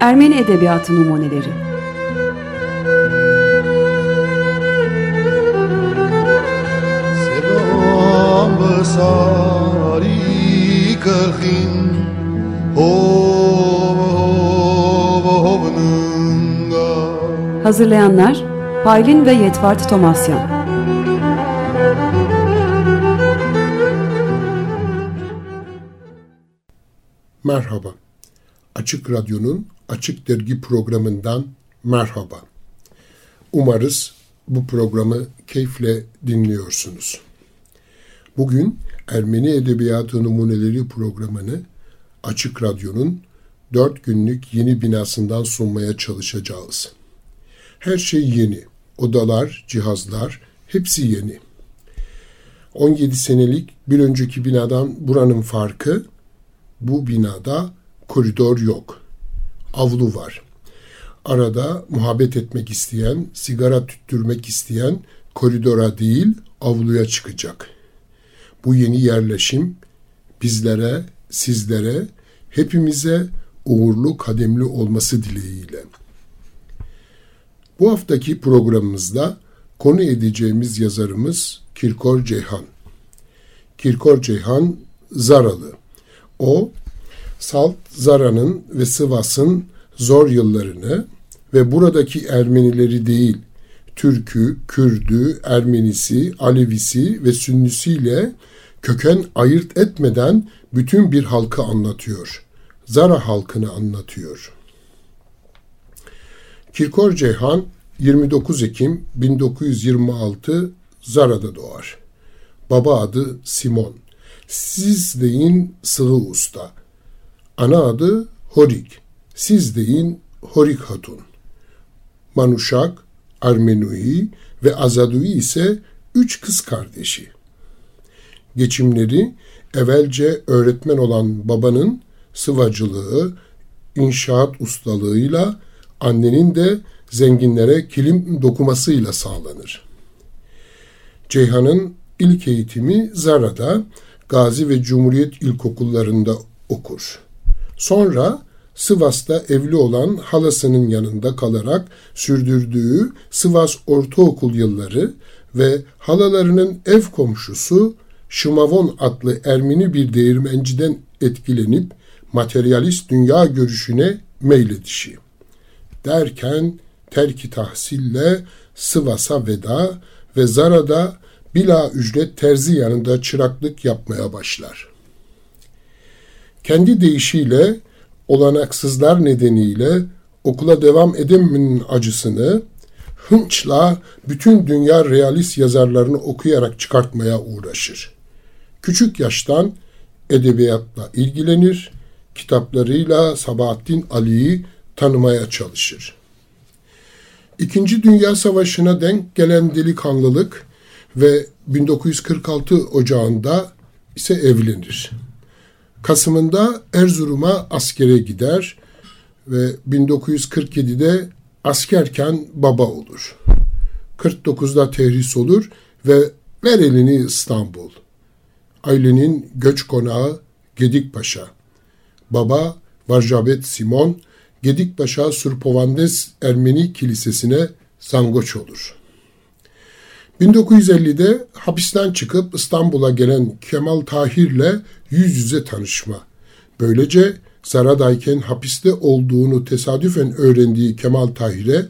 Ermeni Edebiyatı Numuneleri. Hazırlayanlar Haylin ve Yetvart Tomasyan. Merhaba. Açık Radyo'nun Açık Dergi programından merhaba. Umarız bu programı keyifle dinliyorsunuz. Bugün Ermeni Edebiyatı Numuneleri programını Açık Radyo'nun 4 günlük yeni binasından sunmaya çalışacağız. Her şey yeni. Odalar, cihazlar hepsi yeni. 17 senelik bir önceki binadan buranın farkı, bu binada koridor yok. Avlu var. Arada muhabbet etmek isteyen, sigara tüttürmek isteyen koridora değil, avluya çıkacak. Bu yeni yerleşim bizlere, sizlere, hepimize uğurlu, kademli olması dileğiyle. Bu haftaki programımızda konu edeceğimiz yazarımız Kirkor Ceyhan. Kirkor Ceyhan Zaralı. O, Salt, Zara'nın ve Sivas'ın zor yıllarını ve buradaki Ermenileri değil, Türk'ü, Kürd'ü, Ermenisi, Alevisi ve Sünnisiyle köken ayırt etmeden bütün bir halkı anlatıyor. Zara halkını anlatıyor. Kirkor Ceyhan 29 Ekim 1926 Zara'da doğar. Baba adı Simon. Siz deyin Sığı Usta. Ana adı Horik. Siz deyin Horik Hatun. Manuşak, Armenuhi ve Azaduhi ise 3 kız kardeşi. Geçimleri evvelce öğretmen olan babanın sıvacılığı, inşaat ustalığıyla, annenin de zenginlere kilim dokumasıyla sağlanır. Ceyhan'ın ilk eğitimi Zara'da, Gazi ve Cumhuriyet ilkokullarında okur. Sonra Sivas'ta evli olan halasının yanında kalarak sürdürdüğü Sivas ortaokul yılları ve halalarının ev komşusu Şumavon adlı Ermeni bir değirmenciden etkilenip materyalist dünya görüşüne meyledişi. Derken terk-i tahsille Sivas'a veda ve Zara'da bila ücret terzi yanında çıraklık yapmaya başlar. Kendi deyişiyle olanaksızlar nedeniyle okula devam edememenin acısını hınçla bütün dünya realist yazarlarını okuyarak çıkartmaya uğraşır. Küçük yaştan edebiyatla ilgilenir, kitaplarıyla Sabahattin Ali'yi tanımaya çalışır. İkinci Dünya Savaşı'na denk gelen delikanlılık ve 1946 Ocağı'nda ise evlenir. Kasım'ında Erzurum'a askere gider ve 1947'de askerken baba olur. 49'da tehris olur ve ver elini İstanbul. Ailenin göç konağı Gedikpaşa. Baba Varjabet Simon, Gedikpaşa Sürpovandes Ermeni Kilisesi'ne zangoç olur. 1950'de hapisten çıkıp İstanbul'a gelen Kemal Tahir'le yüz yüze tanışma. Böylece Zara'dayken hapiste olduğunu tesadüfen öğrendiği Kemal Tahir'e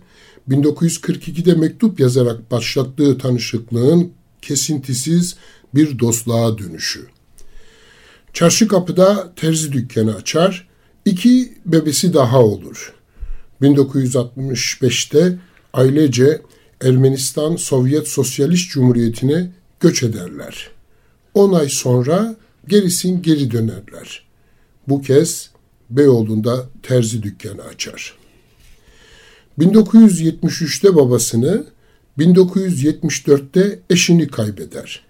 1942'de mektup yazarak başlattığı tanışıklığın kesintisiz bir dostluğa dönüşü. Çarşı kapıda terzi dükkanı açar, 2 bebesi daha olur. 1965'te ailece Ermenistan Sovyet Sosyalist Cumhuriyeti'ne göç ederler. 10 ay sonra geri dönerler. Bu kez Beyoğlu'nda terzi dükkanı açar. 1973'te babasını, 1974'te eşini kaybeder.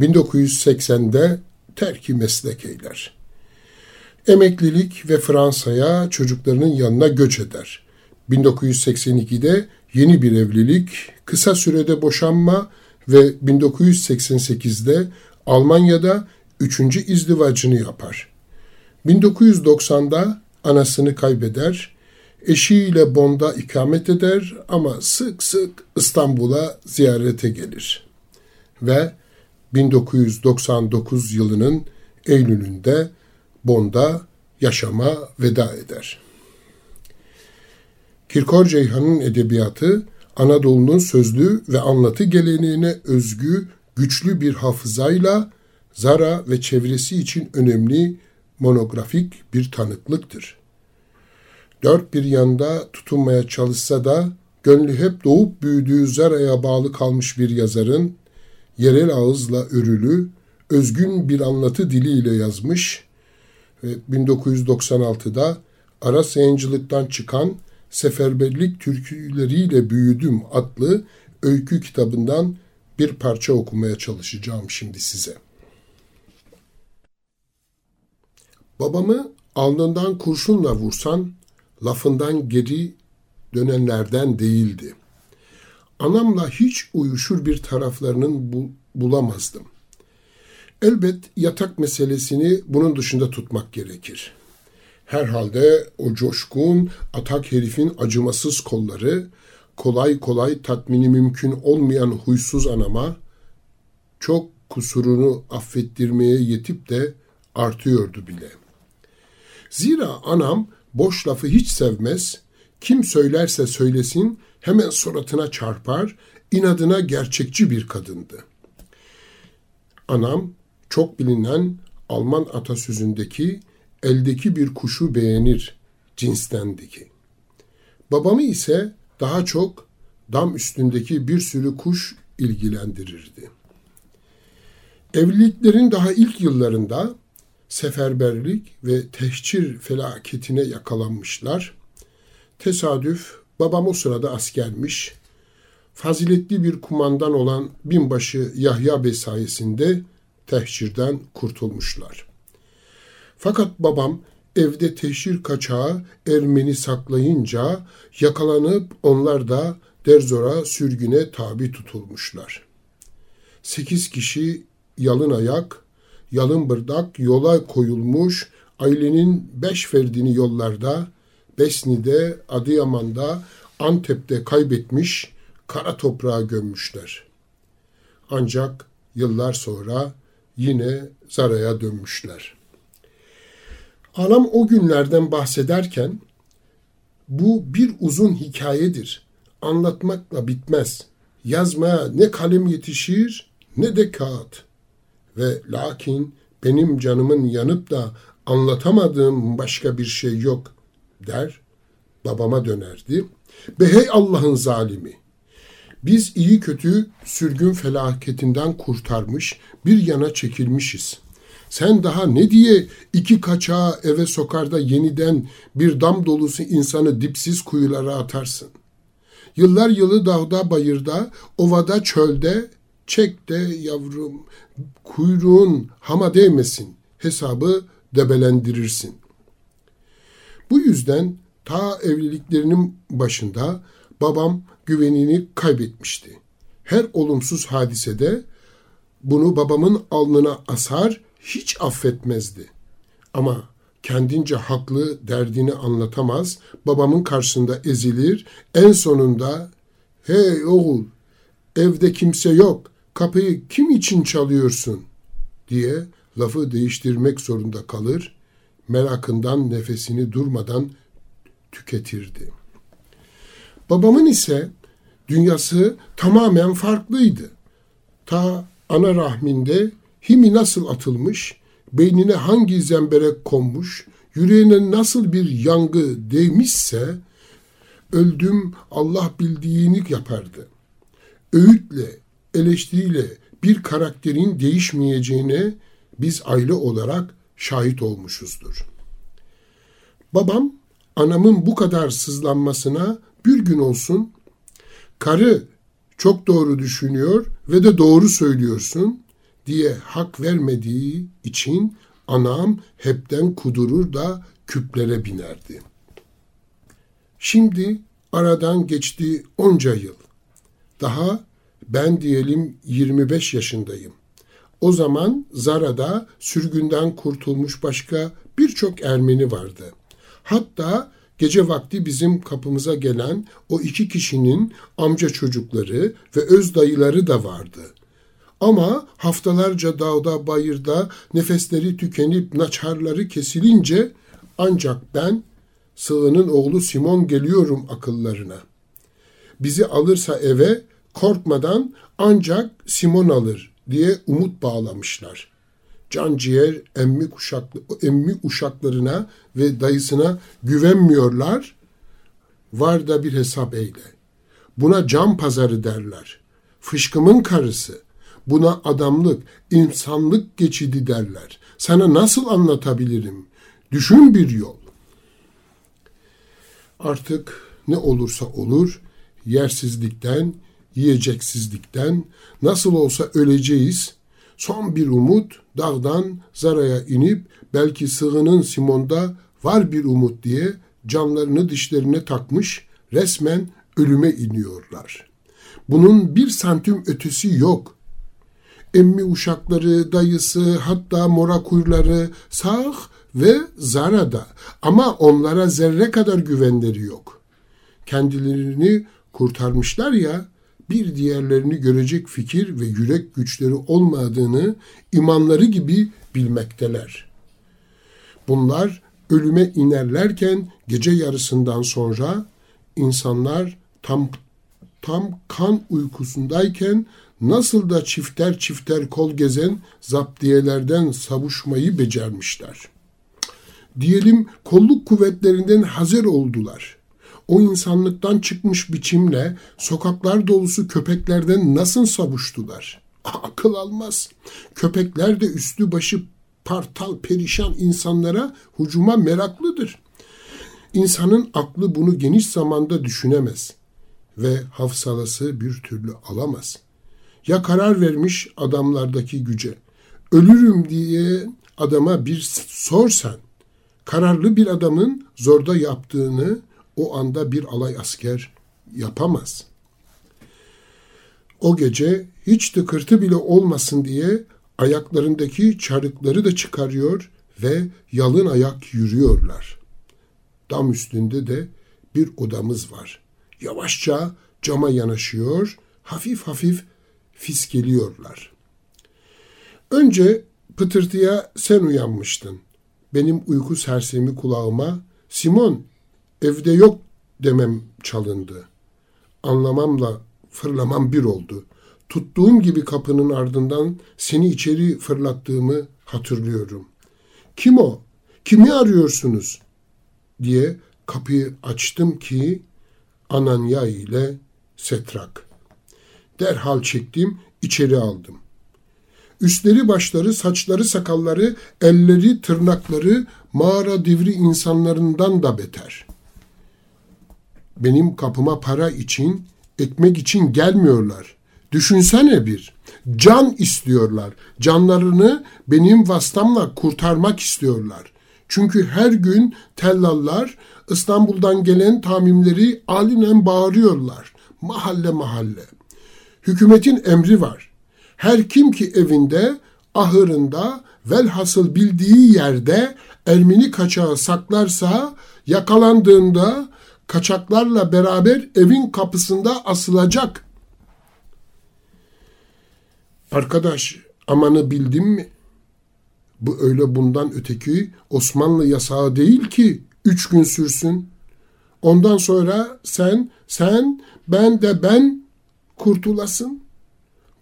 1980'de terk-i meslek eyler. Emeklilik ve Fransa'ya çocuklarının yanına göç eder. 1982'de yeni bir evlilik, kısa sürede boşanma ve 1988'de Almanya'da üçüncü izdivacını yapar. 1990'da anasını kaybeder, eşiyle Bond'a ikamet eder ama sık sık İstanbul'a ziyarete gelir. Ve 1999 yılının Eylül'ünde Bond'a yaşama veda eder. Kirkor Ceyhan'ın edebiyatı, Anadolu'nun sözlü ve anlatı geleneğine özgü güçlü bir hafızayla Zara ve çevresi için önemli monografik bir tanıklıktır. Dört bir yanda tutunmaya çalışsa da gönlü hep doğup büyüdüğü Zara'ya bağlı kalmış bir yazarın, yerel ağızla örülü, özgün bir anlatı diliyle yazmış ve 1996'da Aras Yayıncılık'tan çıkan Seferberlik Türküleriyle Büyüdüm adlı öykü kitabından bir parça okumaya çalışacağım şimdi size. Babamı alnından kurşunla vursan, lafından geri dönenlerden değildi. Anamla hiç uyuşur bir taraflarının bulamazdım. Elbet yatak meselesini bunun dışında tutmak gerekir. Herhalde o coşkun, atak herifin acımasız kolları, kolay kolay tatmini mümkün olmayan huysuz anama, çok kusurunu affettirmeye yetip de artıyordu bile. Zira anam boş lafı hiç sevmez, kim söylerse söylesin hemen suratına çarpar, inadına gerçekçi bir kadındı. Anam çok bilinen Alman atasözündeki eldeki bir kuşu beğenir cinstendi ki. Babamı ise daha çok dam üstündeki bir sürü kuş ilgilendirirdi. Evliliklerin daha ilk yıllarında seferberlik ve tehcir felaketine yakalanmışlar. Tesadüf babam o sırada askermiş. Faziletli bir kumandan olan binbaşı Yahya Bey sayesinde tehcirden kurtulmuşlar. Fakat babam evde tehcir kaçağı Ermeni saklayınca yakalanıp onlar da Derzor'a sürgüne tabi tutulmuşlar. 8 kişi yalın ayak, yalın bırdak yola koyulmuş, ailenin 5 ferdini yollarda, Besni'de, Adıyaman'da, Antep'te kaybetmiş, kara toprağa gömmüşler. Ancak yıllar sonra yine Zara'ya dönmüşler. Anam o günlerden bahsederken, bu bir uzun hikayedir, anlatmakla bitmez, yazmaya ne kalem yetişir ne de kağıt. Ve lakin benim canımın yanıp da anlatamadığım başka bir şey yok der, babama dönerdi. Be hey Allah'ın zalimi! Biz iyi kötü sürgün felaketinden kurtarmış, bir yana çekilmişiz. Sen daha ne diye 2 kaçağı eve sokar da yeniden bir dam dolusu insanı dipsiz kuyulara atarsın? Yıllar yılı dağda, bayırda, ovada, çölde, çek de yavrum, kuyruğun hama değmesin, hesabı debelendirirsin. Bu yüzden ta evliliklerinin başında babam güvenini kaybetmişti. Her olumsuz hadisede bunu babamın alnına asar, hiç affetmezdi. Ama kendince haklı derdini anlatamaz, babamın karşısında ezilir, en sonunda "Hey oğul, evde kimse yok, kapıyı kim için çalıyorsun?" diye lafı değiştirmek zorunda kalır, merakından nefesini durmadan tüketirdi. Babamın ise dünyası tamamen farklıydı. Ta ana rahminde himi nasıl atılmış, beynine hangi zemberek konmuş, yüreğine nasıl bir yangı değmişse, öldüm Allah bildiğini yapardı. Öğütle, eleştiriyle bir karakterin değişmeyeceğine biz aile olarak şahit olmuşuzdur. Babam, anamın bu kadar sızlanmasına bir gün olsun, "Karı, çok doğru düşünüyor ve de doğru söylüyorsun" diye hak vermediği için anam hepten kudurur da küplere binerdi. Şimdi aradan geçti onca yıl. Daha ben diyelim 25 yaşındayım. O zaman Zara'da sürgünden kurtulmuş başka birçok Ermeni vardı. Hatta gece vakti bizim kapımıza gelen o iki kişinin amca çocukları ve öz dayıları da vardı. Ama haftalarca dağda bayırda nefesleri tükenip naçarları kesilince ancak ben Sığın'ın oğlu Simon geliyorum akıllarına. Bizi alırsa eve korkmadan ancak Simon alır diye umut bağlamışlar. Can ciğer emmi uşaklarına ve dayısına güvenmiyorlar. Var da bir hesap eyle. Buna can pazarı derler. Fışkımın karısı. Buna adamlık, insanlık geçidi derler. Sana nasıl anlatabilirim? Düşün bir yol. Artık ne olursa olur, yersizlikten, yiyeceksizlikten, nasıl olsa öleceğiz. Son bir umut, dağdan Zara'ya inip, belki Sığın'ın Simon'da var bir umut diye camlarını dişlerine takmış, resmen ölüme iniyorlar. Bunun bir santim ötesi yok. Emmi uşakları, dayısı, hatta mora kuyuları sağ ve Zara'da, ama onlara zerre kadar güvenleri yok. Kendilerini kurtarmışlar ya, bir diğerlerini görecek fikir ve yürek güçleri olmadığını imanları gibi bilmekteler. Bunlar ölüme inerlerken gece yarısından sonra insanlar tam kan uykusundayken nasıl da çifter çifter kol gezen zaptiyelerden savuşmayı becermişler. Diyelim kolluk kuvvetlerinden hazer oldular. O insanlıktan çıkmış biçimle sokaklar dolusu köpeklerden nasıl savuştular? Akıl almaz. Köpekler de üstü başı partal perişan insanlara hücuma meraklıdır. İnsanın aklı bunu geniş zamanda düşünemez ve hafsalası bir türlü alamaz. Ya karar vermiş adamlardaki güce. Ölürüm diye adama bir sorsan, kararlı bir adamın zorda yaptığını o anda bir alay asker yapamaz. O gece hiç tıkırtı bile olmasın diye ayaklarındaki çarıkları da çıkarıyor ve yalın ayak yürüyorlar. Dam üstünde de bir odamız var. Yavaşça cama yanaşıyor, hafif hafif fiskeliyorlar. Önce pıtırtıya sen uyanmıştın. Benim uyku sersemi kulağıma Simon evde yok demem çalındı. Anlamamla fırlamam bir oldu. Tuttuğum gibi kapının ardından seni içeri fırlattığımı hatırlıyorum. Kim o? Kimi arıyorsunuz? diye kapıyı açtım ki Ananya ile Setrak. Derhal çektim, içeri aldım. Üstleri, başları, saçları, sakalları, elleri, tırnakları mağara divri insanlarından da beter. Benim kapıma para için, ekmek için gelmiyorlar. Düşünsene bir. Can istiyorlar. Canlarını benim vasıtamla kurtarmak istiyorlar. Çünkü her gün tellallar İstanbul'dan gelen tamimleri alinen bağırıyorlar. Mahalle mahalle. Hükümetin emri var. Her kim ki evinde, ahırında, velhasıl bildiği yerde Ermeni kaçağı saklarsa yakalandığında kaçaklarla beraber evin kapısında asılacak. Arkadaş, amanı bildim mi? Bu öyle bundan öteki Osmanlı yasağı değil ki 3 gün sürsün. Ondan sonra sen, ben kurtulasın.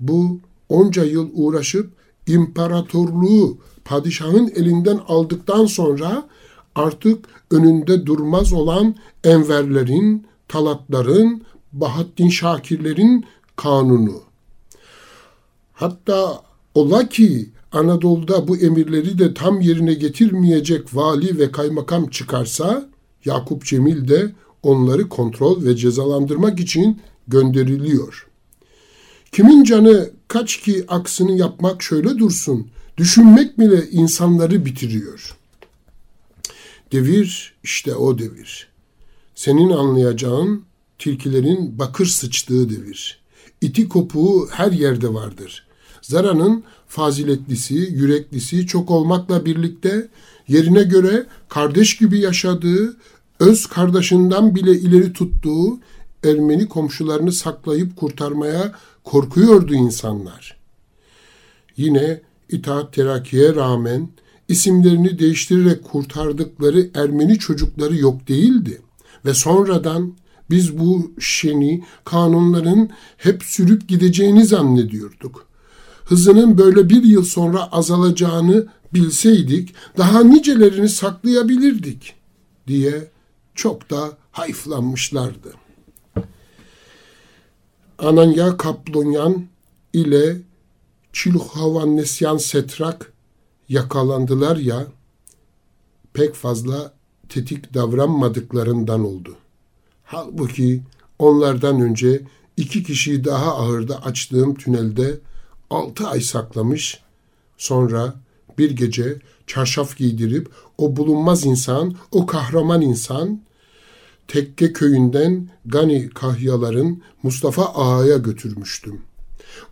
Bu onca yıl uğraşıp imparatorluğu padişahın elinden aldıktan sonra artık önünde durmaz olan Enverlerin, Talatların, Bahattin Şakirlerin kanunu. Hatta ola ki Anadolu'da bu emirleri de tam yerine getirmeyecek vali ve kaymakam çıkarsa, Yakup Cemil de onları kontrol ve cezalandırmak için gönderiliyor. Kimin canı kaç ki aksını yapmak şöyle dursun, düşünmek bile insanları bitiriyor. Devir, işte o devir. Senin anlayacağın tilkilerin bakır sıçtığı devir. İti kopuğu her yerde vardır. Zara'nın faziletlisi, yüreklisi çok olmakla birlikte yerine göre kardeş gibi yaşadığı, öz kardeşinden bile ileri tuttuğu Ermeni komşularını saklayıp kurtarmaya korkuyordu insanlar. Yine İttihat Terakki'ye rağmen isimlerini değiştirerek kurtardıkları Ermeni çocukları yok değildi. Ve sonradan biz bu şeni kanunların hep sürüp gideceğini zannediyorduk. Hızının böyle bir yıl sonra azalacağını bilseydik daha nicelerini saklayabilirdik diye çok da hayıflanmışlardı. Ananya Kaplonyan ile Çilhovannesyan Setrak yakalandılar ya, pek fazla tetik davranmadıklarından oldu. Halbuki onlardan önce 2 kişiyi daha ahırda açtığım tünelde 6 ay saklamış, sonra bir gece çarşaf giydirip o bulunmaz insan, o kahraman insan, Tekke köyünden Gani Kahyaların Mustafa Ağa'ya götürmüştüm.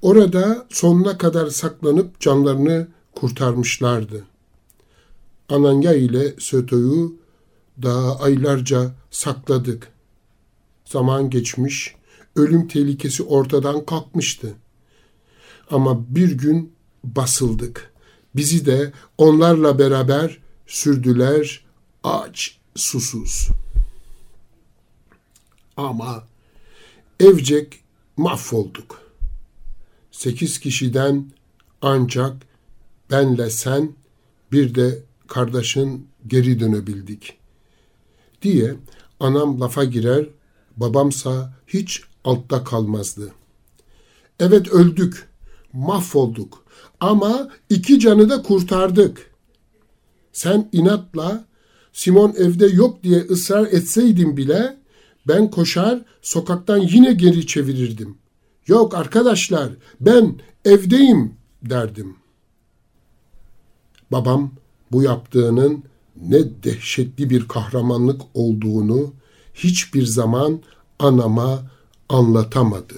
Orada sonuna kadar saklanıp canlarını kurtarmışlardı. Ananya ile Söto'yu daha aylarca sakladık. Zaman geçmiş, ölüm tehlikesi ortadan kalkmıştı. Ama bir gün basıldık. Bizi de onlarla beraber sürdüler aç, susuz. Ama evcek mahvolduk. 8 kişiden ancak benle sen, bir de kardeşin geri dönebildik diye anam lafa girer, babamsa hiç altta kalmazdı. Evet, öldük, mahvolduk ama 2 canı da kurtardık. Sen inatla Simon evde yok diye ısrar etseydin bile ben koşar sokaktan yine geri çevirirdim. Yok arkadaşlar, ben evdeyim derdim. Babam bu yaptığının ne dehşetli bir kahramanlık olduğunu hiçbir zaman anama anlatamadı.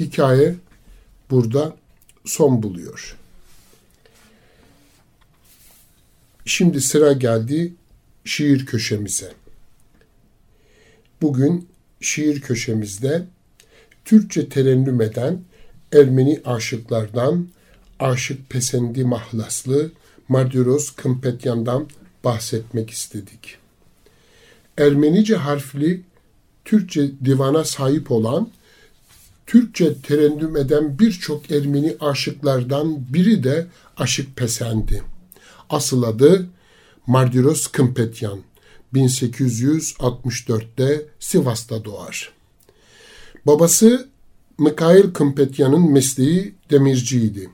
Hikaye burada son buluyor. Şimdi sıra geldi şiir köşemize. Bugün şiir köşemizde Türkçe terennüm eden Ermeni aşıklardan Aşık Pesendi mahlaslı Mardyros Kımpetyan'dan bahsetmek istedik. Ermenice harfli Türkçe divana sahip olan, Türkçe terennüm eden birçok Ermeni aşıklardan biri de Aşık Pesendi. Asıl adı Mardyros Kımpetyan. 1864'te Sivas'ta doğar. Babası Mikhail Kımpetyan'ın mesleği demirciydi.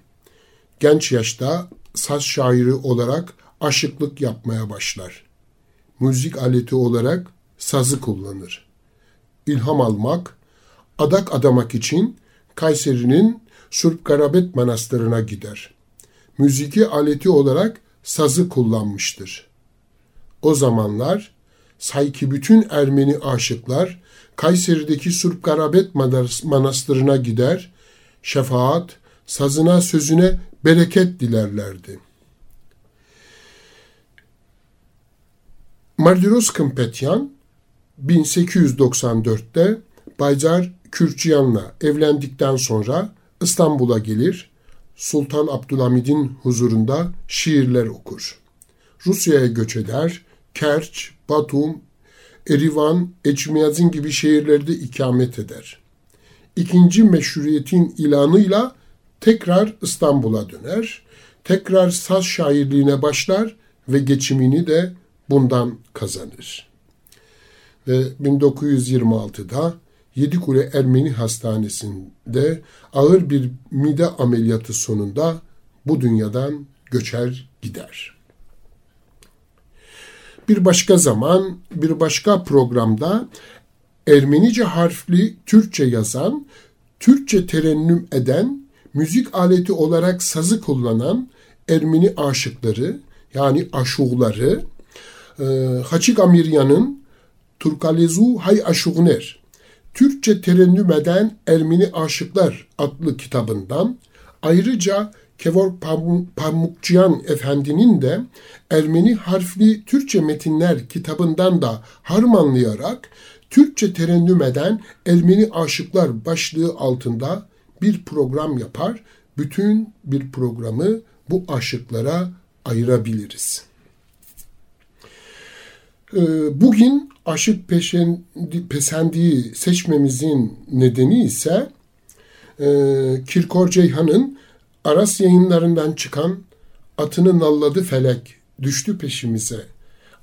Genç yaşta saz şairi olarak aşıklık yapmaya başlar. Müzik aleti olarak sazı kullanır. İlham almak, adak adamak için Kayseri'nin Surp Karabet Manastırı'na gider. Müziki aleti olarak sazı kullanmıştır. O zamanlar sanki bütün Ermeni aşıklar Kayseri'deki Surp Karabet Manastırı'na gider, şefaat, sazına, sözüne bereket dilerlerdi. Mardyros Kımpetyan 1894'te Bayzar Kürçiyan'la evlendikten sonra İstanbul'a gelir, Sultan Abdülhamid'in huzurunda şiirler okur. Rusya'ya göç eder, Kerç, Batum, Erivan, Eçmiyazin gibi şehirlerde ikamet eder. 2. meşrutiyetin ilanıyla tekrar İstanbul'a döner, tekrar saz şairliğine başlar ve geçimini de bundan kazanır. Ve 1926'da Yedikule Ermeni Hastanesi'nde ağır bir mide ameliyatı sonunda bu dünyadan göçer gider. Bir başka zaman, bir başka programda Ermenice harfli Türkçe yazan, Türkçe terennüm eden, müzik aleti olarak sazı kullanan Ermeni aşıkları, yani aşuğları, Haçik Amiryan'ın Turkalezu Hay Aşuğner, Türkçe Terennüm Eden Ermeni Aşıklar adlı kitabından, ayrıca Kirkor Pamukçıyan Efendi'nin de Ermeni Harfli Türkçe Metinler kitabından da harmanlayarak Türkçe Terennüm Eden Ermeni Aşıklar başlığı altında bir program yapar, bütün bir programı bu aşıklara ayırabiliriz. Bugün Aşık Pesendi'yi seçmemizin nedeni ise Kirkor Ceyhan'ın Aras Yayınlarından çıkan Atını Nalladı Felek, Düştü Peşimize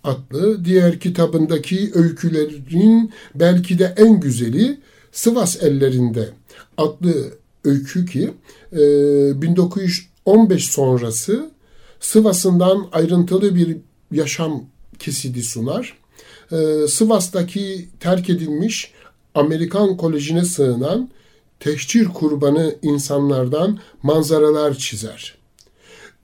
adlı diğer kitabındaki öykülerin belki de en güzeli Sivas Ellerinde adlı öykü ki 1915 sonrası Sivas'ından ayrıntılı bir yaşam kesidi sunar. Sivas'taki terk edilmiş Amerikan Koleji'ne sığınan tehcir kurbanı insanlardan manzaralar çizer.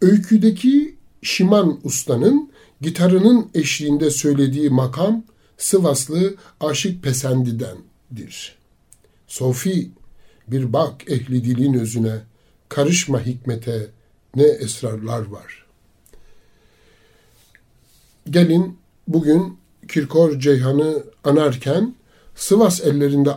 Öyküdeki Şiman Usta'nın gitarının eşliğinde söylediği makam Sivaslı Aşık Pesendi'dendir. Sofi, bir bak ehli dilin özüne, karışma hikmete, ne esrarlar var. Gelin bugün Kirkor Ceyhan'ı anarken Sivas Ellerinde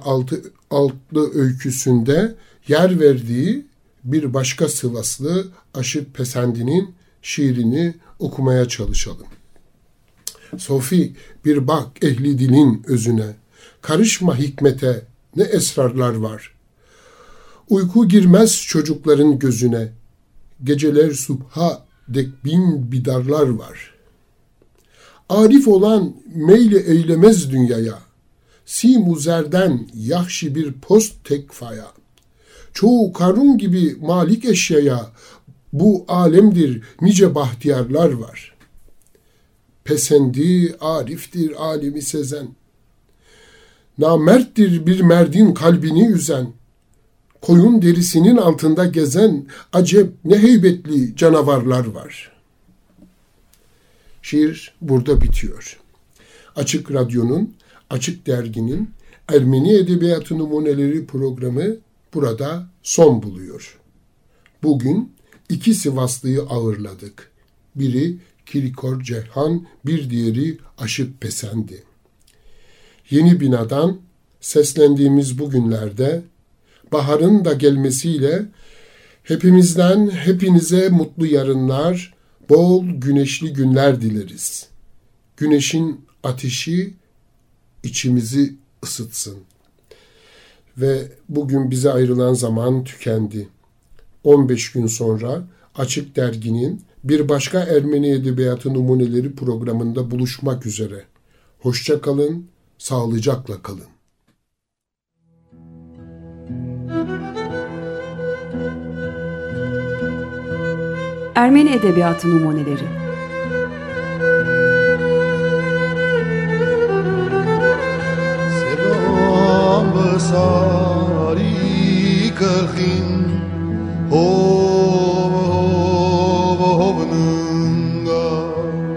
altlı öyküsünde yer verdiği bir başka Sivaslı Aşık Pesendi'nin şiirini okumaya çalışalım. Sofi, bir bak ehli dilin özüne, karışma hikmete, ne esrarlar var. Uyku girmez çocukların gözüne, geceler subha dek bin bidarlar var. Arif olan meyli eylemez dünyaya, simuzerden yahşi bir post tekfaya. Çoğu karun gibi malik eşyaya, bu alemdir nice bahtiyarlar var. Pesendi ariftir alimi sezen, namerttir bir merdin kalbini üzen, koyun derisinin altında gezen, acep ne heybetli canavarlar var. Şiir burada bitiyor. Açık Radyo'nun, Açık Dergi'nin Ermeni Edebiyatı Numuneleri programı burada son buluyor. Bugün iki Sivaslıyı ağırladık. Biri Kirkor Ceyhan, bir diğeri Aşık Pesendi. Yeni binadan seslendiğimiz bugünlerde baharın da gelmesiyle hepimizden hepinize mutlu yarınlar, bol güneşli günler dileriz. Güneşin ateşi içimizi ısıtsın. Ve bugün bize ayrılan zaman tükendi. 15 gün sonra Açık Dergi'nin bir başka Ermeni Edebiyatı Numuneleri programında buluşmak üzere. Hoşça kalın, sağlıcakla kalın. Ermeni Edebiyatı Numuneleri. Sevam sari kalhin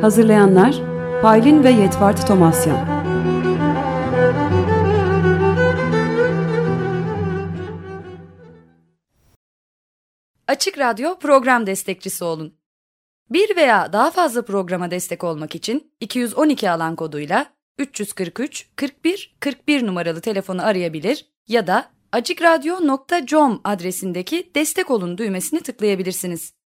Hazırlayanlar Haylin ve Yetvart Tomasyan. Açık Radyo program destekçisi olun. Bir veya daha fazla programa destek olmak için 212 alan koduyla 343 41 41 numaralı telefonu arayabilir ya da acikradyo.com adresindeki destek olun düğmesini tıklayabilirsiniz.